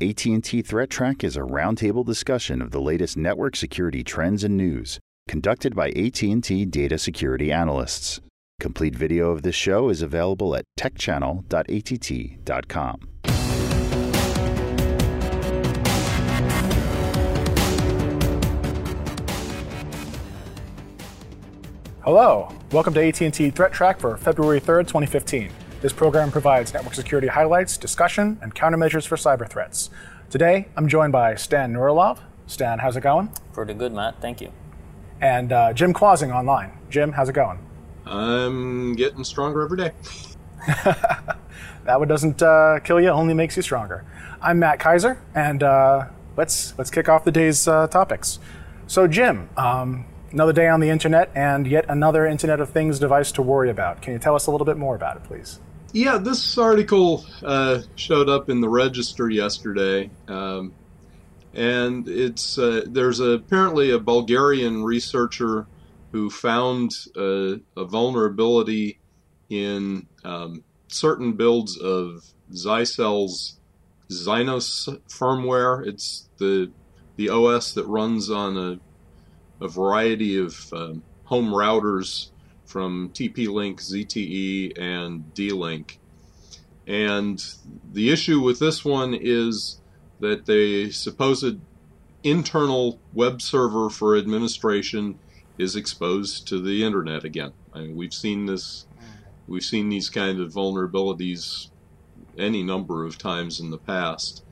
AT&T ThreatTrack is a roundtable discussion of the latest network security trends and news, conducted by AT&T data security analysts. Complete video of this show is available at techchannel.att.com. Hello, welcome to AT&T ThreatTrack for February 3rd, 2015. This program provides network security highlights, discussion, and countermeasures for cyber threats. Today, I'm joined by Stan Nurulov. Stan, how's it going? Pretty good, Matt. Thank you. And Jim Kwasing online. Jim, how's it going? I'm getting stronger every day. That one doesn't kill you, only makes you stronger. I'm Matt Kaiser, and let's kick off the day's topics. So, Jim, another day on the internet, and yet another Internet of Things device to worry about. Can you tell us a little bit more about it, please? Yeah, this article showed up in the Register yesterday, and it's there's apparently a Bulgarian researcher who found a vulnerability in certain builds of ZyXEL's ZyNOS firmware. It's the OS that runs on a variety of home routers from TP-Link, ZTE, and D-Link. And the issue with this one is that the supposed internal web server for administration is exposed to the internet again. I mean, we've seen this, we've seen these kind of vulnerabilities any number of times in the past.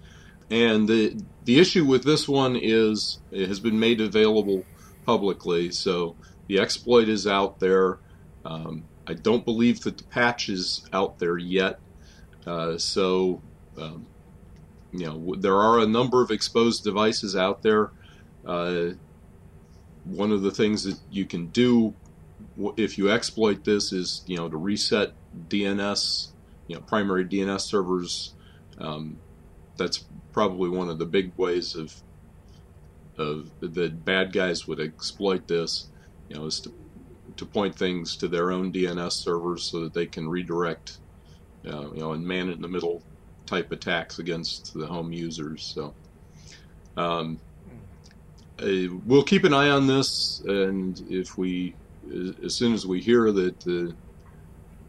And the issue with this one is it has been made available publicly, so the exploit is out there. I don't believe that the patch is out there yet. You know, there are a number of exposed devices out there. One of the things that you can do if you exploit this is, you know, to reset DNS, you know, primary DNS servers. That's probably one of the big ways of the bad guys would exploit this, you know, is to point things to their own DNS servers so that they can redirect, you know, and man-in-the-middle type attacks against the home users. So we'll keep an eye on this, and if we, as soon as we hear that the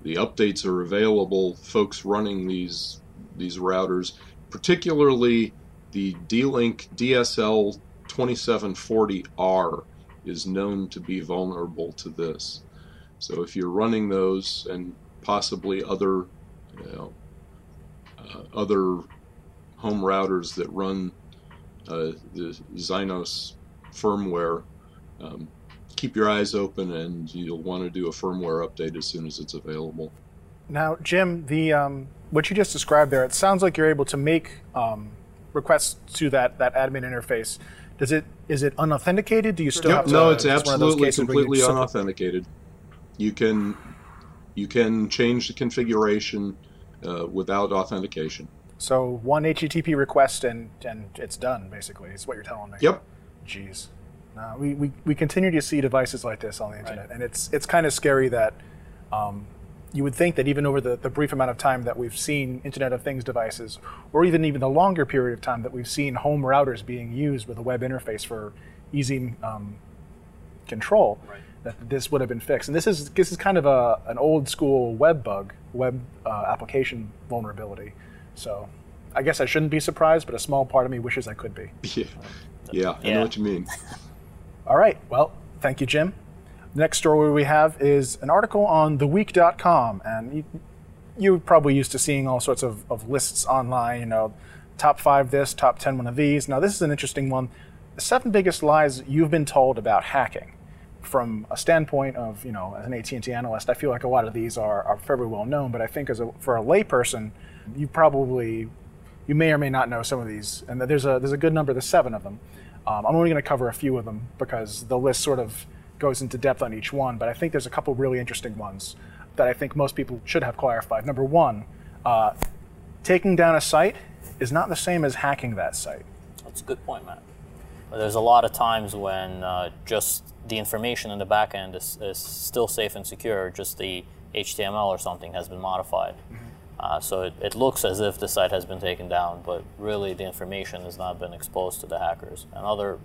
updates are available, folks running these routers, particularly the D-Link DSL 2740R is known to be vulnerable to this. So if you're running those and possibly other, you know, other home routers that run the ZyNOS firmware, keep your eyes open, and you'll want to do a firmware update as soon as it's available. Now, Jim, the what you just described there, it sounds like you're able to make requests to that admin interface. Does it, is it unauthenticated? Do you still have to? No, it's absolutely completely unauthenticated. You can change the configuration without authentication. So one HTTP request and it's done, basically, is what you're telling me. Yep. Jeez. No, we continue to see devices like this on the internet, right. And it's kind of scary that you would think that even over the brief amount of time that we've seen Internet of Things devices, or even the longer period of time that we've seen home routers being used with a web interface for easy control, right, that this would have been fixed. And this is kind of an old school web bug, web application vulnerability. So I guess I shouldn't be surprised, but a small part of me wishes I could be. Yeah, I know what you mean. All right, well, thank you, Jim. Next story we have is an article on theweek.com, and you're probably used to seeing all sorts of lists online, you know, top 5 this, top 10 one of these. Now this is an interesting one, the 7 biggest lies you've been told about hacking. From a standpoint of, you know, as an AT&T analyst, I feel like a lot of these are fairly well known, but I think for a layperson, you may or may not know some of these, and there's a good number, there's 7 of them. I'm only going to cover a few of them because the list sort of goes into depth on each one, but I think there's a couple really interesting ones that I think most people should have clarified. Number 1, taking down a site is not the same as hacking that site. That's a good point, Matt. There's a lot of times when just the information in the back end is still safe and secure, just the HTML or something has been modified. Mm-hmm. So it looks as if the site has been taken down, but really the information has not been exposed to the hackers. Another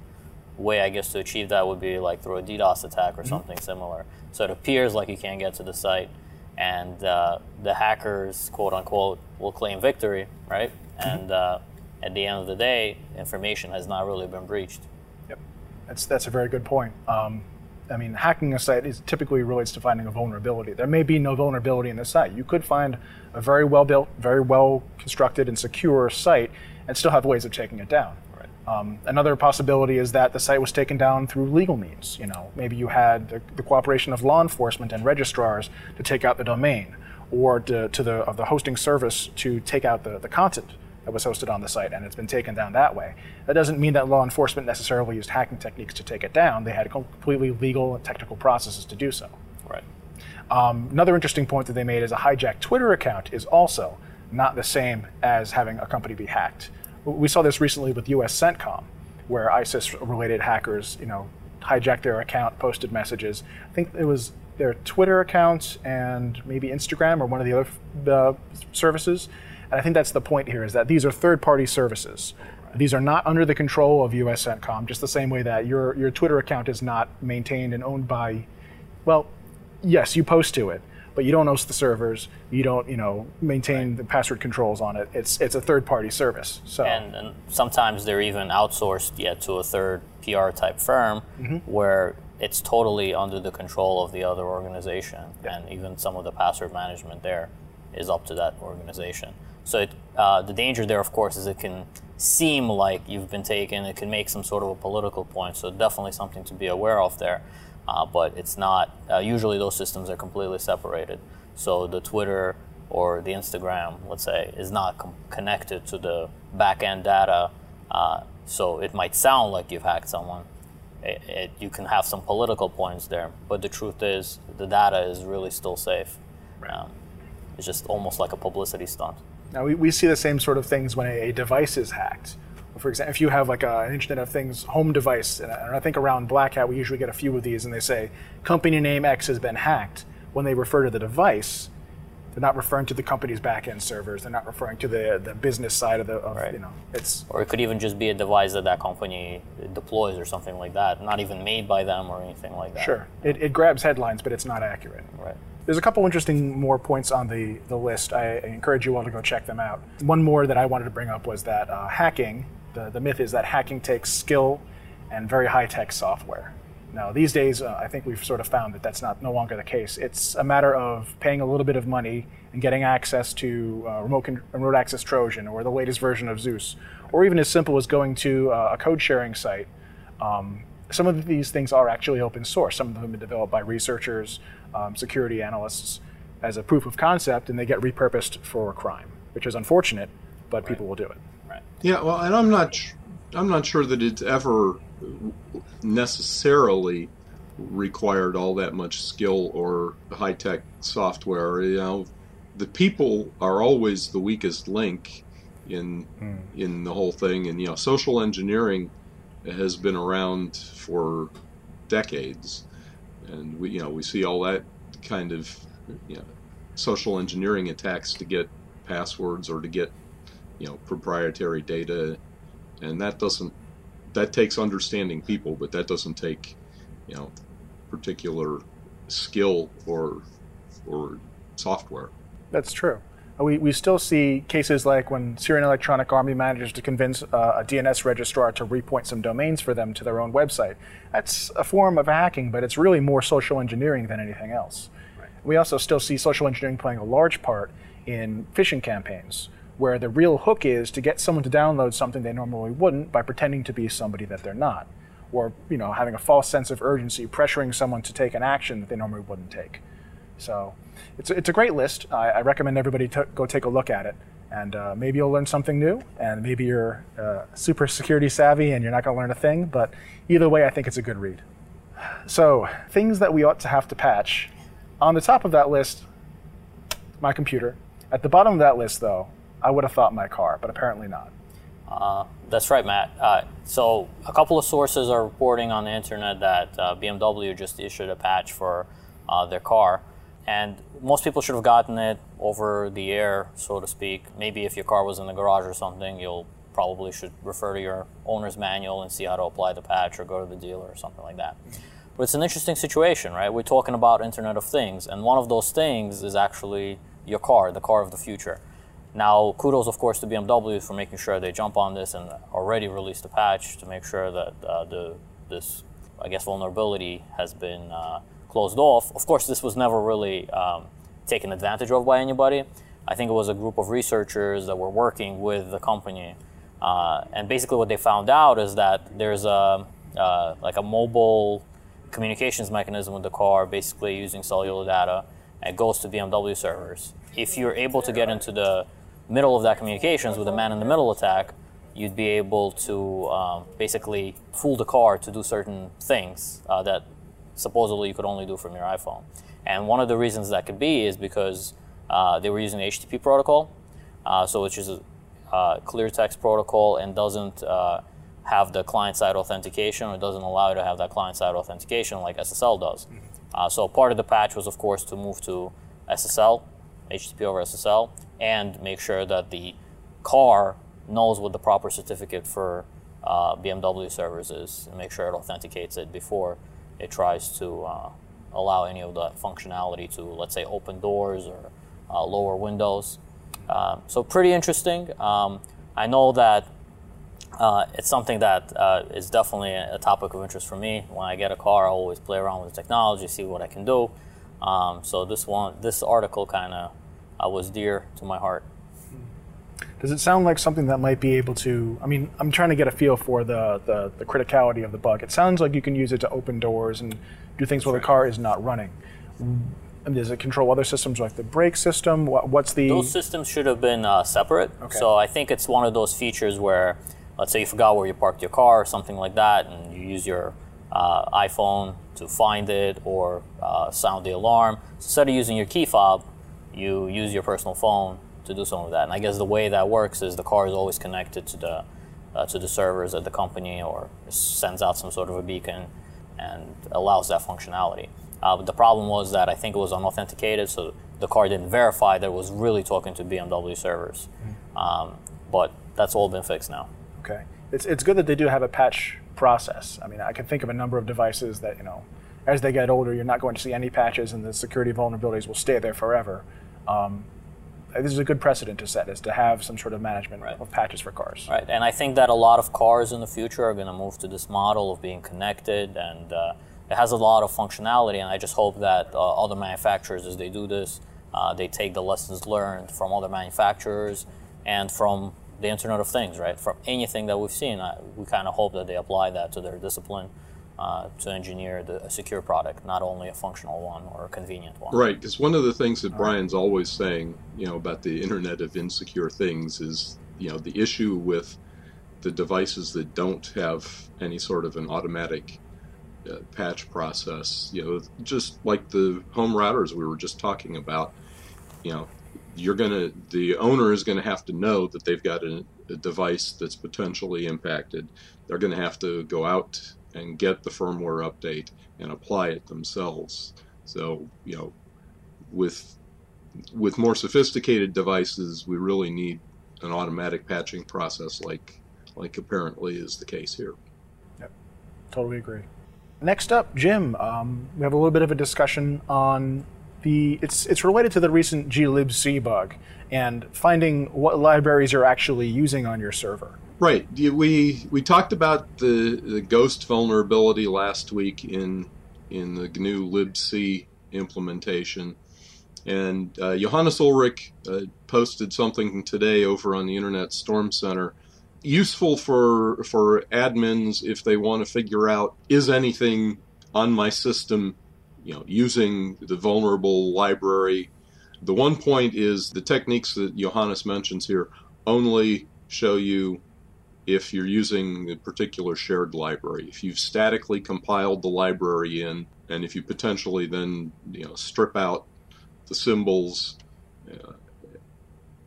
way, I guess, to achieve that would be like through a DDoS attack or something similar. So it appears like you can't get to the site, and the hackers, quote unquote, will claim victory, right? And at the end of the day, information has not really been breached. Yep, that's a very good point. I mean, hacking a site typically relates to finding a vulnerability. There may be no vulnerability in the site. You could find a very well-built, very well-constructed and secure site and still have ways of taking it down. Right. Another possibility is that the site was taken down through legal means. You know, maybe you had the cooperation of law enforcement and registrars to take out the domain, or of the hosting service to take out the content that was hosted on the site, and it's been taken down that way. That doesn't mean that law enforcement necessarily used hacking techniques to take it down. They had completely legal and technical processes to do so. Right. Another interesting point that they made is a hijacked Twitter account is also not the same as having a company be hacked. We saw this recently with U.S. CENTCOM, where ISIS-related hackers, you know, hijacked their account, posted messages. I think it was their Twitter account and maybe Instagram or one of the other services. And I think that's the point here, is that these are third-party services. Right. These are not under the control of U.S. CENTCOM, just the same way that your Twitter account is not maintained and owned by, well, yes, you post to it, but you don't host the servers, you don't, you know, maintain the password controls on it. It's a third-party service. So and sometimes they're even outsourced to a third PR-type firm where it's totally under the control of the other organization, and even some of the password management there is up to that organization. So the danger there, of course, is it can seem like you've been taken. It can make some sort of a political point. So definitely something to be aware of there. But it's not. Usually those systems are completely separated. So the Twitter or the Instagram, let's say, is not connected to the back-end data. So it might sound like you've hacked someone. You can have some political points there. But the truth is the data is really still safe. It's just almost like a publicity stunt. Now, we see the same sort of things when a device is hacked. For example, if you have like an Internet of Things home device, and I think around Black Hat we usually get a few of these, and they say, company name X has been hacked. When they refer to the device, they're not referring to the company's back-end servers. They're not referring to the business side of you know, it's... Or it could even just be a device that company deploys or something like that, not even made by them or anything like that. Sure. It grabs headlines, but it's not accurate. Right. There's a couple interesting more points on the list. I encourage you all to go check them out. One more that I wanted to bring up was that hacking, the myth is that hacking takes skill and very high-tech software. Now, these days, I think we've sort of found that that's no longer the case. It's a matter of paying a little bit of money and getting access to remote access Trojan or the latest version of Zeus, or even as simple as going to a code-sharing site. Some of these things are actually open source. Some of them have been developed by researchers, security analysts, as a proof of concept, and they get repurposed for a crime, which is unfortunate, but people will do it. Right. Yeah. Well, and I'm not sure that it's ever necessarily required all that much skill or high-tech software. You know, the people are always the weakest link in the whole thing, and you know, social engineering has been around for decades, and we see all that kind of social engineering attacks to get passwords or to get proprietary data, and that takes understanding people, but that doesn't take particular skill or software. That's true. We still see cases like when Syrian Electronic Army manages to convince a DNS registrar to repoint some domains for them to their own website. That's a form of hacking, but it's really more social engineering than anything else. Right. We also still see social engineering playing a large part in phishing campaigns, where the real hook is to get someone to download something they normally wouldn't by pretending to be somebody that they're not, or having a false sense of urgency, pressuring someone to take an action that they normally wouldn't take. So it's a great list. I recommend everybody go take a look at it, and maybe you'll learn something new, and maybe you're super security savvy and you're not going to learn a thing, but either way, I think it's a good read. So things that we ought to have to patch. On the top of that list, my computer. At the bottom of that list, though, I would have thought my car, but apparently not. That's right, Matt. So a couple of sources are reporting on the internet that BMW just issued a patch for their car. And most people should have gotten it over the air, so to speak. Maybe if your car was in the garage or something, you'll probably should refer to your owner's manual and see how to apply the patch or go to the dealer or something like that. But it's an interesting situation, right? We're talking about Internet of Things, and one of those things is actually your car, the car of the future. Now, kudos, of course, to BMW for making sure they jump on this and already released a patch to make sure that this, I guess, vulnerability has been closed off. Of course, this was never really taken advantage of by anybody. I think it was a group of researchers that were working with the company. And basically what they found out is that there's a mobile communications mechanism with the car, basically using cellular data, and it goes to BMW servers. If you're able to get into the middle of that communications with a man-in-the-middle attack, you'd be able to basically fool the car to do certain things that supposedly you could only do from your iPhone. And one of the reasons that could be is because they were using the HTTP protocol, which is a clear text protocol and doesn't have the client-side authentication, or doesn't allow you to have that client-side authentication like SSL does. Mm-hmm. So part of the patch was, of course, to move to SSL, HTTP over SSL, and make sure that the car knows what the proper certificate for BMW servers is, and make sure it authenticates it before it tries to allow any of the functionality to, let's say, open doors or lower windows. So pretty interesting. I know that it's something that is definitely a topic of interest for me. When I get a car, I always play around with the technology, see what I can do. So this article kind of was dear to my heart. Does it sound like something that might be able to, I mean, I'm trying to get a feel for the criticality of the bug. It sounds like you can use it to open doors and do things while the car is not running. And does it control other systems like the brake system? What's the... Those systems should have been separate. Okay. So I think it's one of those features where, let's say you forgot where you parked your car or something like that, and you use your iPhone to find it or sound the alarm. So instead of using your key fob, you use your personal phone to do some of that. And I guess the way that works is the car is always connected to the servers at the company, or sends out some sort of a beacon and allows that functionality. But the problem was that I think it was unauthenticated, so the car didn't verify that it was really talking to BMW servers. But that's all been fixed now. Okay. It's good that they do have a patch process. I mean, I can think of a number of devices that, you know, as they get older, you're not going to see any patches, and the security vulnerabilities will stay there forever. This is a good precedent to set, is to have some sort of management of patches for cars. Right, and I think that a lot of cars in the future are going to move to this model of being connected, and it has a lot of functionality, and I just hope that other manufacturers, as they do this, they take the lessons learned from other manufacturers and from the Internet of Things, right? From anything that we've seen, we kind of hope that they apply that to their discipline to engineer a secure product, not only a functional one or a convenient one. Right, because one of the things that Brian's always saying, you know, about the Internet of Insecure Things is, you know, the issue with the devices that don't have any sort of an automatic patch process, you know, just like the home routers we were just talking about, you know, the owner is gonna have to know that they've got a device that's potentially impacted. They're gonna have to go out and get the firmware update and apply it themselves. So, you know, with more sophisticated devices, we really need an automatic patching process, like apparently is the case here. Yep, totally agree. Next up, Jim, we have a little bit of a discussion on it's related to the recent glibc bug and finding what libraries you're actually using on your server. Right. We talked about the ghost vulnerability last week in the GNU libc implementation, and Johannes Ulrich posted something today over on the Internet Storm Center, useful for admins if they want to figure out, is anything on my system, you know, using the vulnerable library. The one point is the techniques that Johannes mentions here only show you if you're using a particular shared library. If you've statically compiled the library in, and if you potentially then, you know, strip out the symbols,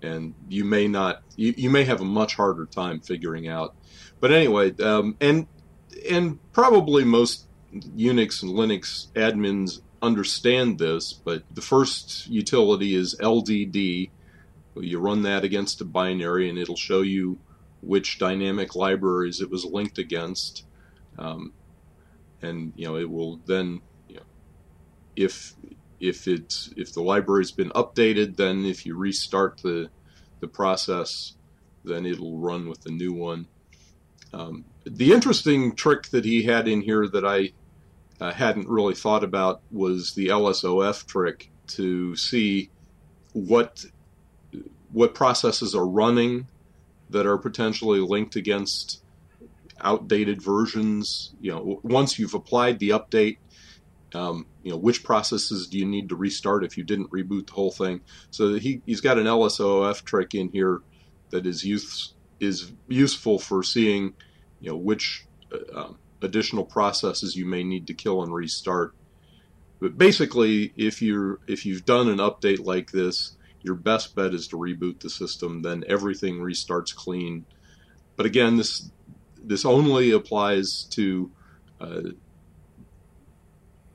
and you may not, you may have a much harder time figuring out. But anyway, and probably most Unix and Linux admins understand this, but the first utility is LDD. You run that against a binary and it'll show you which dynamic libraries it was linked against, and it will then, if the library's been updated, then if you restart the process, then it'll run with the new one. The interesting trick that he had in here that I hadn't really thought about was the LSOF trick to see what processes are running that are potentially linked against outdated versions. Once you've applied the update, which processes do you need to restart if you didn't reboot the whole thing? So he's got an LSOF trick in here that is useful for seeing, which additional processes you may need to kill and restart. But basically, if you've done an update like this, your best bet is to reboot the system. Then everything restarts clean. But again, this only applies to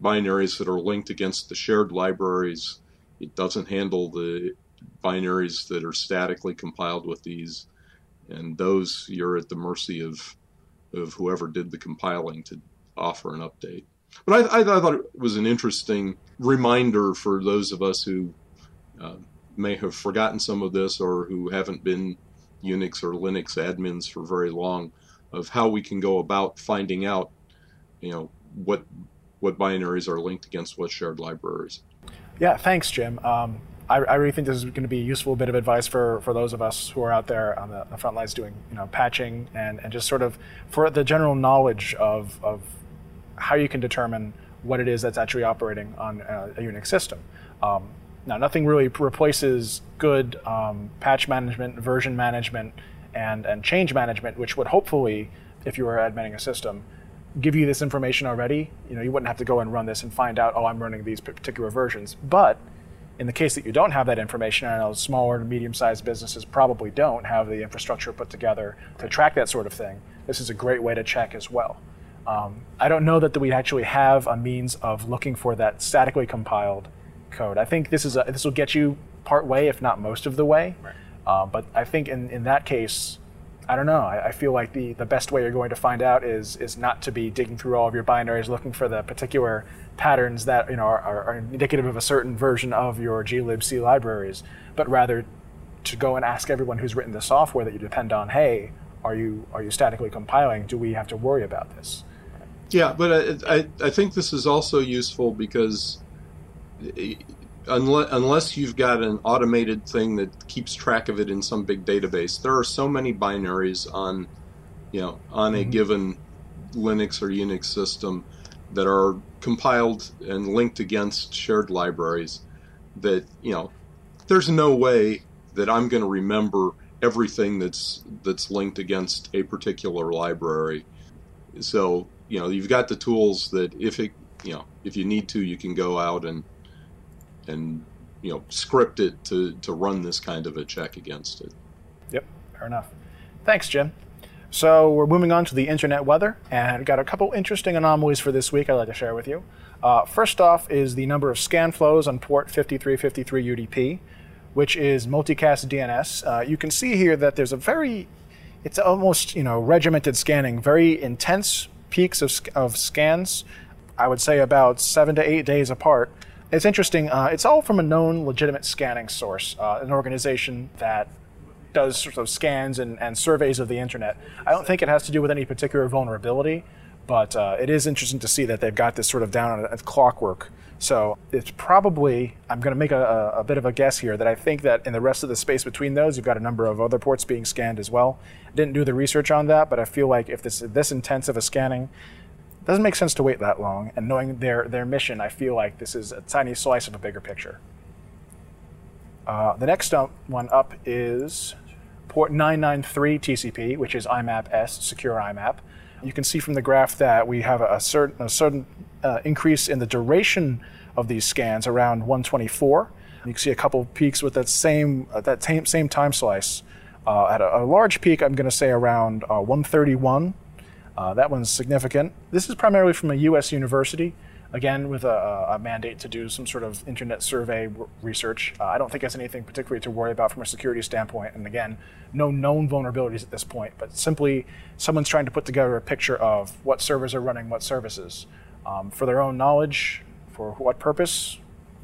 binaries that are linked against the shared libraries. It doesn't handle the binaries that are statically compiled with these, and those you're at the mercy of whoever did the compiling to offer an update. But I thought it was an interesting reminder for those of us who may have forgotten some of this, or who haven't been Unix or Linux admins for very long, of how we can go about finding out, what binaries are linked against what shared libraries. Yeah, thanks, Jim. I really think this is going to be a useful bit of advice for those of us who are out there on the front lines doing patching and just sort of for the general knowledge of how you can determine what it is that's actually operating on a Unix system. Now, nothing really replaces good patch management, version management, and change management, which would hopefully, if you were adminning a system, give you this information already. You wouldn't have to go and run this and find out, oh, I'm running these particular versions. But in the case that you don't have that information, I know smaller to medium-sized businesses probably don't have the infrastructure put together to track that sort of thing. This is a great way to check as well. I don't know that we actually have a means of looking for that statically compiled code. I think this will get you part way, if not most of the way. Right. But I think in that case, I don't know. I feel like the best way you're going to find out is not to be digging through all of your binaries looking for the particular patterns that are indicative of a certain version of your glibc libraries, but rather to go and ask everyone who's written the software that you depend on, hey, are you statically compiling? Do we have to worry about this? Yeah, but I think this is also useful because unless you've got an automated thing that keeps track of it in some big database, there are so many binaries on, on a given Linux or Unix system that are compiled and linked against shared libraries that, there's no way that I'm going to remember everything that's linked against a particular library. So, you've got the tools that if you need to, you can go out and script it to run this kind of a check against it. Yep, fair enough. Thanks, Jim. So we're moving on to the internet weather, and I've got a couple interesting anomalies for this week I'd like to share with you. First off is the number of scan flows on port 5353 UDP, which is multicast DNS. You can see here that there's it's almost regimented scanning, very intense peaks of scans, I would say about 7 to 8 days apart. It's interesting. It's all from a known legitimate scanning source, an organization that does sort of scans and surveys of the internet. I don't think it has to do with any particular vulnerability, but it is interesting to see that they've got this sort of down at clockwork. So it's probably, I'm going to make a bit of a guess here, that I think that in the rest of the space between those, you've got a number of other ports being scanned as well. I didn't do the research on that, but I feel like if this intense of a scanning, it doesn't make sense to wait that long. And knowing their mission, I feel like this is a tiny slice of a bigger picture. The next one up is port 993 TCP, which is IMAP-S, secure IMAP. You can see from the graph that we have a certain increase in the duration of these scans, around 124. You can see a couple peaks with that same time slice. At a large peak, I'm going to say around 131. That one's significant. This is primarily from a U.S. university. again, with a mandate to do some sort of internet survey research. I don't think it's anything particularly to worry about from a security standpoint. And again, no known vulnerabilities at this point, but simply someone's trying to put together a picture of what servers are running what services. For their own knowledge, for what purpose,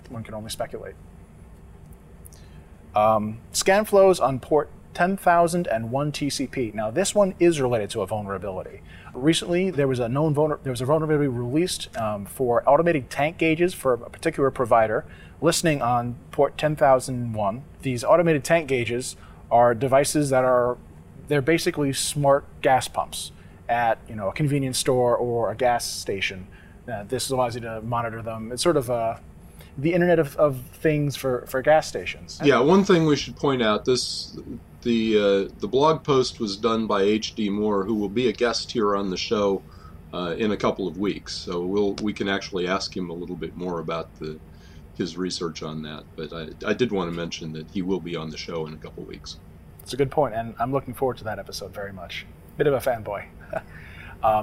one can only speculate. Scan flows on port 10,001 TCP. Now this one is related to a vulnerability. Recently, there was a vulnerability released for automated tank gauges for a particular provider listening on port 10,001. These automated tank gauges are devices that are, they're basically smart gas pumps at, you know, a convenience store or a gas station. This allows you to monitor them. It's sort of a the Internet of Things for gas stations. Yeah, one thing we should point out, the blog post was done by H.D. Moore, who will be a guest here on the show in a couple of weeks. So we can actually ask him a little bit more about his research on that. But I did want to mention that he will be on the show in a couple of weeks. That's a good point, and I'm looking forward to that episode very much. Bit of a fanboy.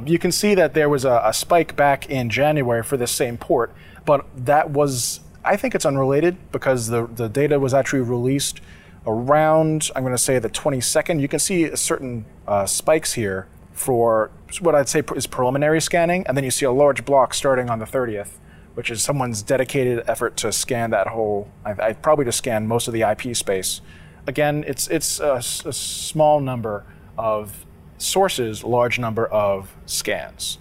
You can see that there was a spike back in January for this same port, but that was, I think it's unrelated because the data was actually released around, I'm going to say the 22nd. You can see a certain spikes here for what I'd say is preliminary scanning, and then you see a large block starting on the 30th, which is someone's dedicated effort to scan that whole, I probably just scan most of the IP space. Again, it's a small number of sources, large number of scans.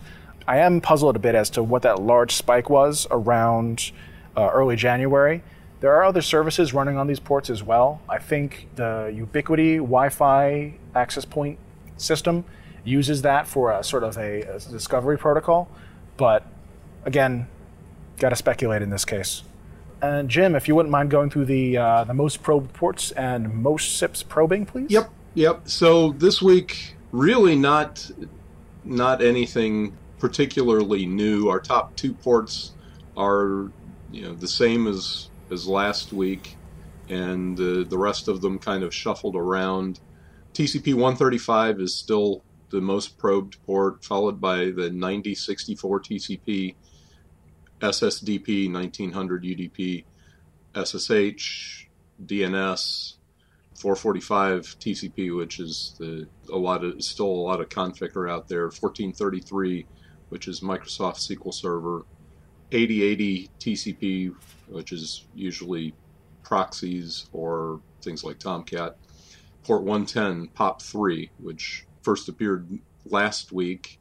I am puzzled a bit as to what that large spike was around early January. There are other services running on these ports as well. I think the Ubiquiti Wi-Fi access point system uses that for a sort of a discovery protocol, but again, gotta speculate in this case. And Jim, if you wouldn't mind going through the most probed ports and most SIPs probing, please? Yep. So this week, really not anything particularly new. Our top two ports are, you know, the same as last week, and the rest of them kind of shuffled around. TCP 135 is still the most probed port, followed by the 9064 TCP, SSDP 1900 UDP, SSH, DNS, 445 TCP, which is still a lot of configure out there. 1433, which is Microsoft SQL Server. 8080 TCP, which is usually proxies or things like Tomcat. Port 110 POP3, which first appeared last week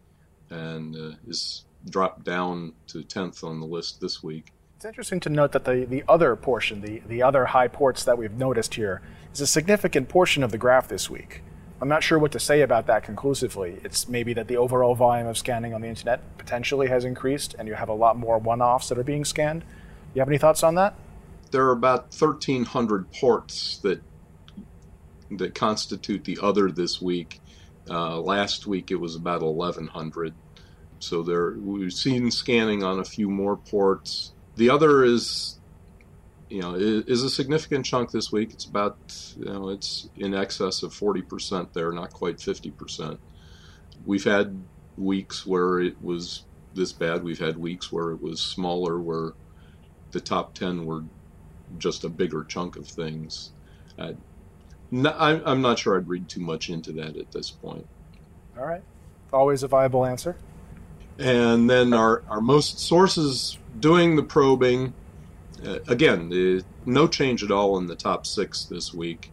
and is dropped down to 10th on the list this week. It's interesting to note that the other portion, the other high ports that we've noticed here, is a significant portion of the graph this week. I'm not sure what to say about that conclusively. It's maybe that the overall volume of scanning on the internet potentially has increased, and you have a lot more one-offs that are being scanned. You have any thoughts on that? There are about 1,300 ports that constitute the other this week. Last week it was about 1,100. So we've seen scanning on a few more ports. The other is a significant chunk this week. It's about, it's in excess of 40% there, not quite 50%. We've had weeks where it was this bad. We've had weeks where it was smaller, where the top 10 were just a bigger chunk of things. I'm not sure I'd read too much into that at this point. All right. Always a viable answer. And then our most sources doing the probing, again, no change at all in the top six this week.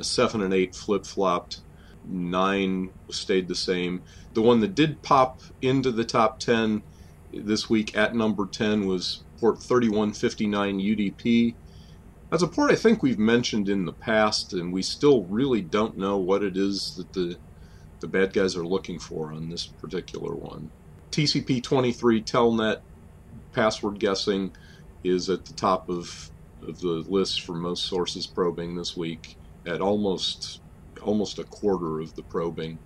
7 and 8 flip-flopped. 9 stayed the same. The one that did pop into the top 10 this week at number 10 was port 3159 UDP. That's a port I think we've mentioned in the past, and we still really don't know what it is that the bad guys are looking for on this particular one. TCP 23 Telnet password guessing is at the top of the list for most sources probing this week at almost a quarter of the probing.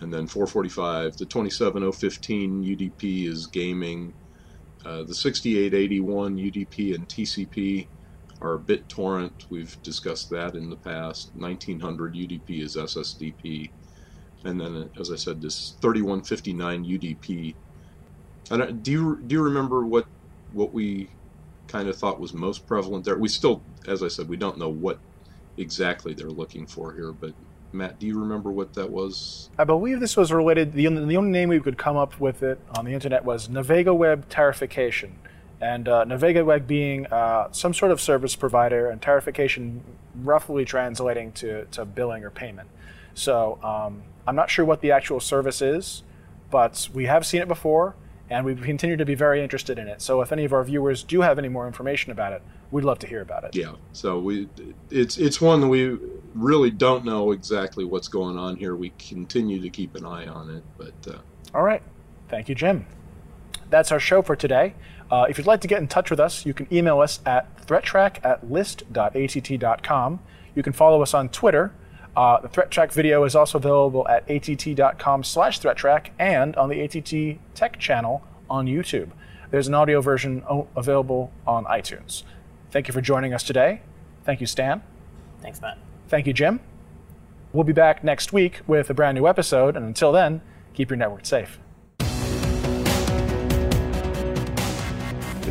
And then 445, the 27015 UDP is gaming. The 6881 UDP and TCP are BitTorrent. We've discussed that in the past. 1900 UDP is SSDP. And then, as I said, this 3159 UDP And do you remember what we kind of thought was most prevalent there? We still, as I said, we don't know what exactly they're looking for here, but Matt, do you remember what that was? I believe this was related, the only name we could come up with it on the internet was NavegaWeb Tarification. And NavegaWeb being some sort of service provider, and tarification roughly translating to billing or payment. So I'm not sure what the actual service is, but we have seen it before, and we continue to be very interested in it. So if any of our viewers do have any more information about it, we'd love to hear about it. Yeah, so it's one that we really don't know exactly what's going on here. We continue to keep an eye on it. But all right. Thank you, Jim. That's our show for today. If you'd like to get in touch with us, you can email us at threattrack@list.att.com. You can follow us on Twitter. The ThreatTrack video is also available at att.com/threattrack and on the ATT Tech channel on YouTube. There's an audio version available on iTunes. Thank you for joining us today. Thank you, Stan. Thanks, Matt. Thank you, Jim. We'll be back next week with a brand new episode, and until then, keep your network safe. The